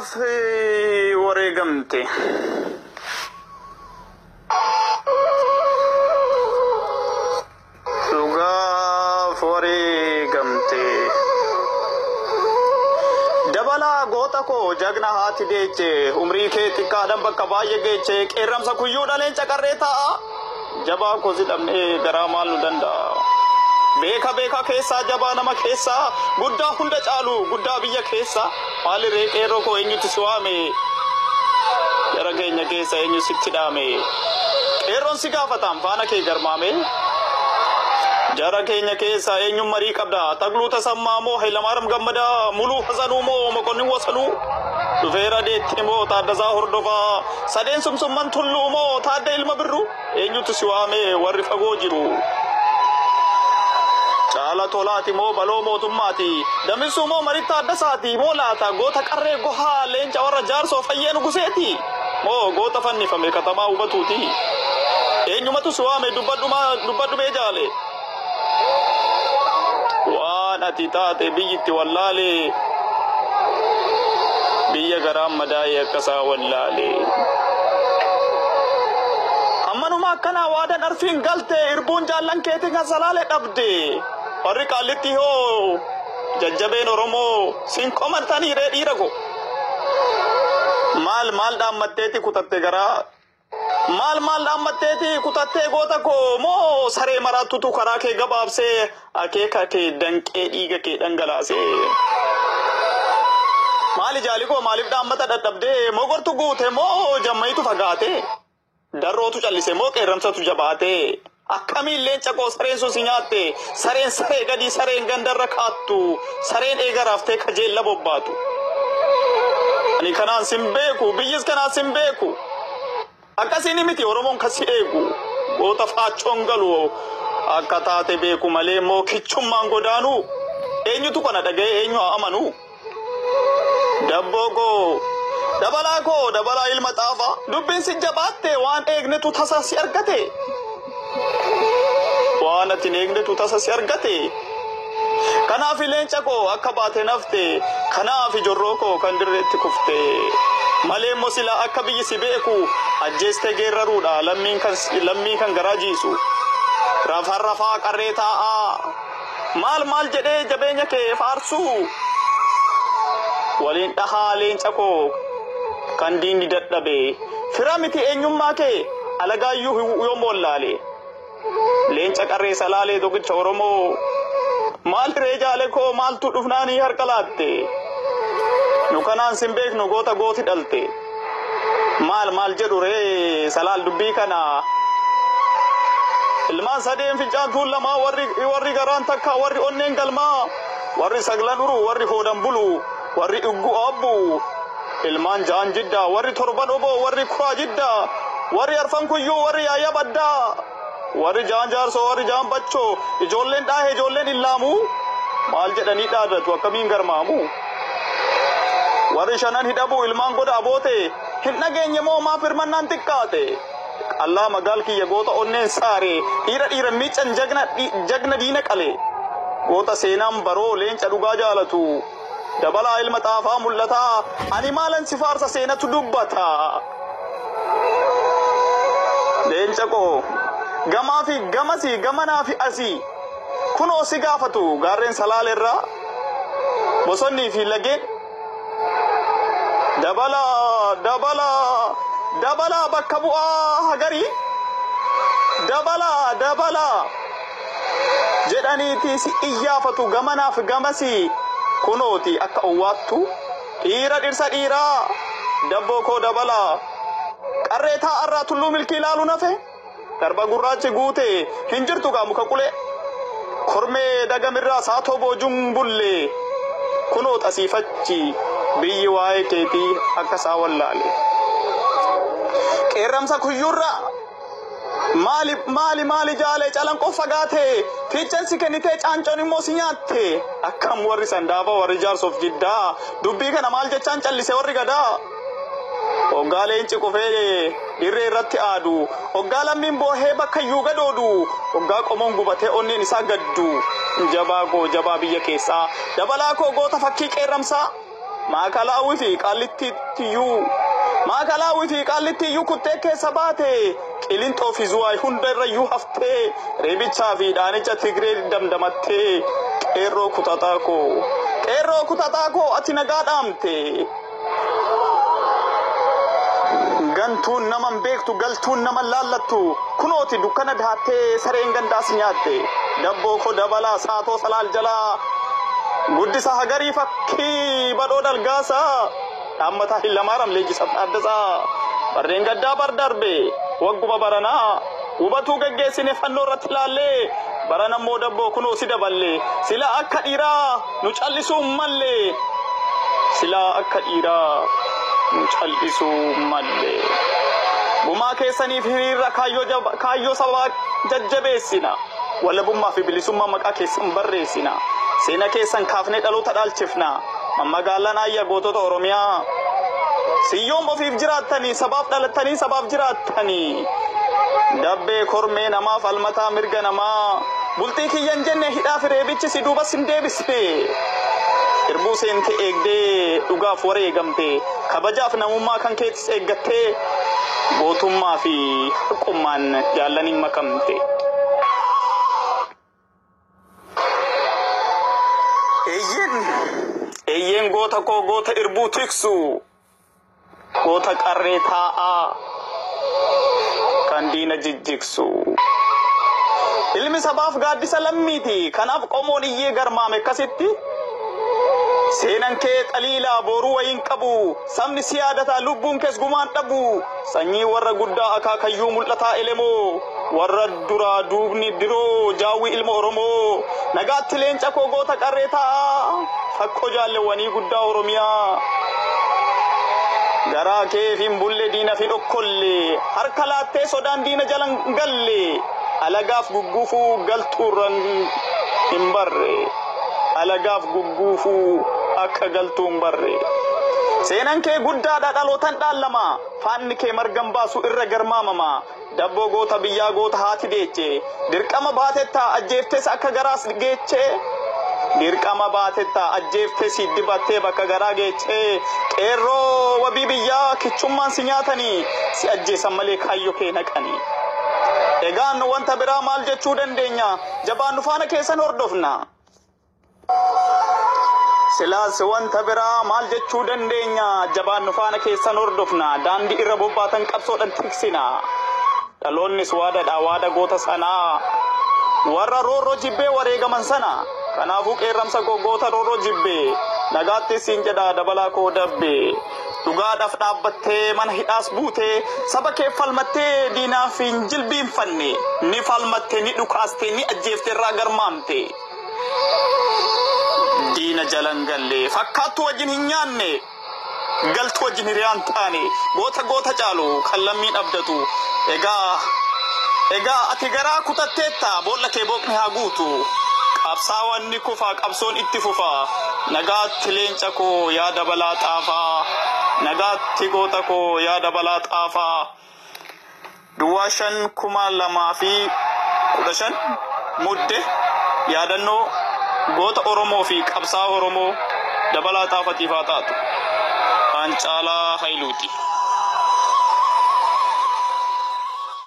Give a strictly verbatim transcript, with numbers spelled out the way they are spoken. አፌ ወሬ ገምቴ jagna haati deeche umri keeti kaadam bakka baayegeche qeeramsa kuyyu daleen caqarreeta jaba ko zidamne garamalu danda beka beka keessa jaba nama keessa gudda hunda caalu gudda biya keessa ali re qeero ko enyu tsuame yaragenya keessa enyu sittidame qeeron sigafatam faana ke garmame jaragenya keessa enyu mari qabda taglu tasammamo hailamaram gammada mulu hazanumo makonni wasalu Duvera de Timo, Tadaza Hordova, Saden Sumsuman Tulumo, Tadel Mabru, Enu to Suame, Warifagojiru, Chala Tolatimo, Balomo Tumati, Damisumo Marita Dasati, Molata, Gota Carre Goha, Lenja or Jars of Ayen Gusetti, Mo Gota Fanni from Katama Ubatuti, Enumatu Suame, Dubaduma, Dubadumejale, Wanatita, Bigiti Wallali. Biya garam madaya kasa wallale amanu makana wada narfin galte irbun jallan kete gasalale dabde parika liti ho jajjabe no romo sin komantani re dirago mal mal da matteti kutatte gara mal mal da matteti kutatte gota ko mo sare maratu tu karake gababse akeka ke danke diga ke dangalase माली जाली को मालिक दामता डबडे मोगर तू गुथे मो जम्मई तू फगाते डरो तू चली से मो के रमसा तू जबाते अखमी ले चको सरे सो सिनाते सरे सरे गदी सरे गंदर रखा तू सरे एगर हफ्ते खजे लबोबा तू अनि खना सिंबे को बिजस खना सिंबे को अकसिनी मिति ओरोमों खसिए को ओ तफा चोंगलो अकताते बे को मले मो खिचु मांगो दानु एन्यू तू कना डगे एन्यू अमनु Dabogo, Dabalago, Dabala Ilmatava, Dubin Sijabate, one egnet to Tasas Yargate, one at an egnet to Tasas Yargate, Kanafi Lenchago, Akabate Nafte, Kanafi Joroko, Kandiretikufte, Male Mosila Akabi Sibeku, Ajeste Geraruda, Laminkas, Lamikan Garajisu, Rafa Rafa Carreta, Mal Mal Jade Jabenake, Farsu. Walin tahalin chako kandini daddabe firamiti enyumma ke alagayu yomollale lencha qarre salale dogi choromo mal rejale ko mal tudufnani har kalatte nukanan simbek no gota goti dalte mal mal jedure salal dubbi kana ilman sadem fi jadul lama warri warri garan takka warri onnen galma warri saglanuru warri hodan bulu warri ugu abu ilman jaan jidda warri torban obo warri khura jidda warri arfan kuyyo warri aya badda warri jaan jar so warri jaan bachcho ijollen da he jollen illamu mal jedani da da to kamin garmamu warri shanan hidabu ilman goda abote hinna genye mo ma firman nan tikkate allah magal ki yagota onnen sare ira ira michan jagna jagna dina kale gota senam baro len chaduga jalatu Dabala ilmatafa mullata animalan sifarsa senatu dubbata Lenchako gama fi gamasi gamana fi asi kuno sigafatu garren salalerra bosonni fi lage Dabala dabala dabala bakkabu hagari Dabala dabala jedani ti si iyafatu gamana fi gamasi Kunoti akka uwattu Ira dirsa ira Dabbo ko dabala Qarreeta arra tullu milki laalu nafe Darba gurraache guute Hinjirtu ga muka kule Khurme dagamirra saathobo jumbulle Kunot asifachi Biyi waaye keeti akka saawallaale Qeeramsa kuyyurra Maali maali maali jaale chalan ko fagaate Fichansi kenite chanchoni mosinyaate Akkam warri sandaba warri jars of jidda Dubbi kana maal je chanchallise warri gada Oggaale inchi kufee Irre ratti aadu Oggaala mimbo heba kayyuga dodu Oggaa komongu bate onni nisa gaddu Jabaa go jabaa biya kesa Dabala ko gota fakki qeeramsa ማካላው ቲ ቃልቲ ቲዩ ማካላው ቲ ቃልቲ ዩ ኩቴከ ሰባቴ ቂሊንጦ ፊዙዋይ ሁንደረዩ ሀፍቴ ሬቢቻ ቪዳንጨ ትግሬ ደምደማቴ ቄሮ ኩታታኮ ቄሮ ኩታታኮ አቲነጋዳምቴ gantu naman beektu galtu naman lallattu kunoti dukana dhate sareen ganda sinyatte dabbo ko dabala saato salal jala guddisa hagari fakki badodal gasa tammata hillamaram leji sabadasa barren gadda bar darbe wagguba barana ubatu gaggesine fanno ratlalle barana mo dabbo kuno sidaballe sila akadira nu challisu malle sila akadira muchallisu malle buma kesani firira kayo kayo sabak jajjabesina wala buma fi bilisumma makake sambarresina sena kesan kafne dalota dalchifna amma galana ya goto to oromiya siyom ofif jiratani sabab dalatani sabab jiratani dabbe khorme nama falmata mirga nama bulti ki yanjenne hidafire bichi siduba sinde bispe irbu sente egde duga fore gamte kabajaaf namummaa kan keetis eeggattee gootummaa fi haqummaan jaallaniin makamte eyyen eyyen goota koo goota irbuu tiksu goota qarree taa'aa kan diina jijjigsu ilmi sabaaf gaaddisa lammiiti kanaaf qomoon iyyee garmaame akkasitti Senan keet alila boru wayin qabu samni siyadata lubbun kes guman dabu sanyi warra gudda akakayyu mulata elemo warra dura dubni diro jawi ilmo oromo nagatti lenca ko gota qarreta fakko jalle wani gudda oromiya gara kefin bulle dina fi dokkolle har kalate sodan dina jalan galle alagaf gugufu galturan imbarre alagaf gugufu akka galtuun barre seenan kee guddaadha dhalotan dhallama faanni kee margan baasu irra garmaamama dabbo goota biyyaa goota haati deeche dirqama baatettaa ajjeeftes akka garaas geeche dirqama baatettaa ajjeeftes dibattee bakka garaa geeche qeerroo wabii biyyaa kichummaan si nyaatanii si ajjeesan malee kaayyoo kee naqanii egaan wanta biraa maal jechuu dandeenya jabaan nufaana keessan hordofna Silas wanta bira maal jechuu dandeenya jabaan nufaana keessan hordofna daandii irra bobbaatan qabsoodhan tiksina dhaloonnis waadadha waada goota sanaa warra roorroo jibbee wareegaman sana kanaafuu qeerramsa koo goota roorroo jibbee nagaatti siin jedha dabalaa koo dabbee dhugaadhaaf dhaabbattee mana hidhaas buutee saba kee falmattee diinaaf hin jilbiinfanne ni falmattee ni dhukaastee ni ajjeeftee irraa garmaamte diina jalangalle fakkaatu wajin hinyaanne galtu wajin riyan taane goota goota caalu kallammi dhabdatu ega ega ati garaa kutattetta bolla kee boqni haa guutu qabsaawanni kufa qabsoon itti fufa nagaatti leenca koo yaada balaa xaafaa nagaatti goota koo yaada balaa xaafaa duwashan kuma lamaa fi kudashan mudde yaadannoo goota oromoo fi qabsaa oromoo dabalaa taafatiifaa taatu aancaalaa hayluuti.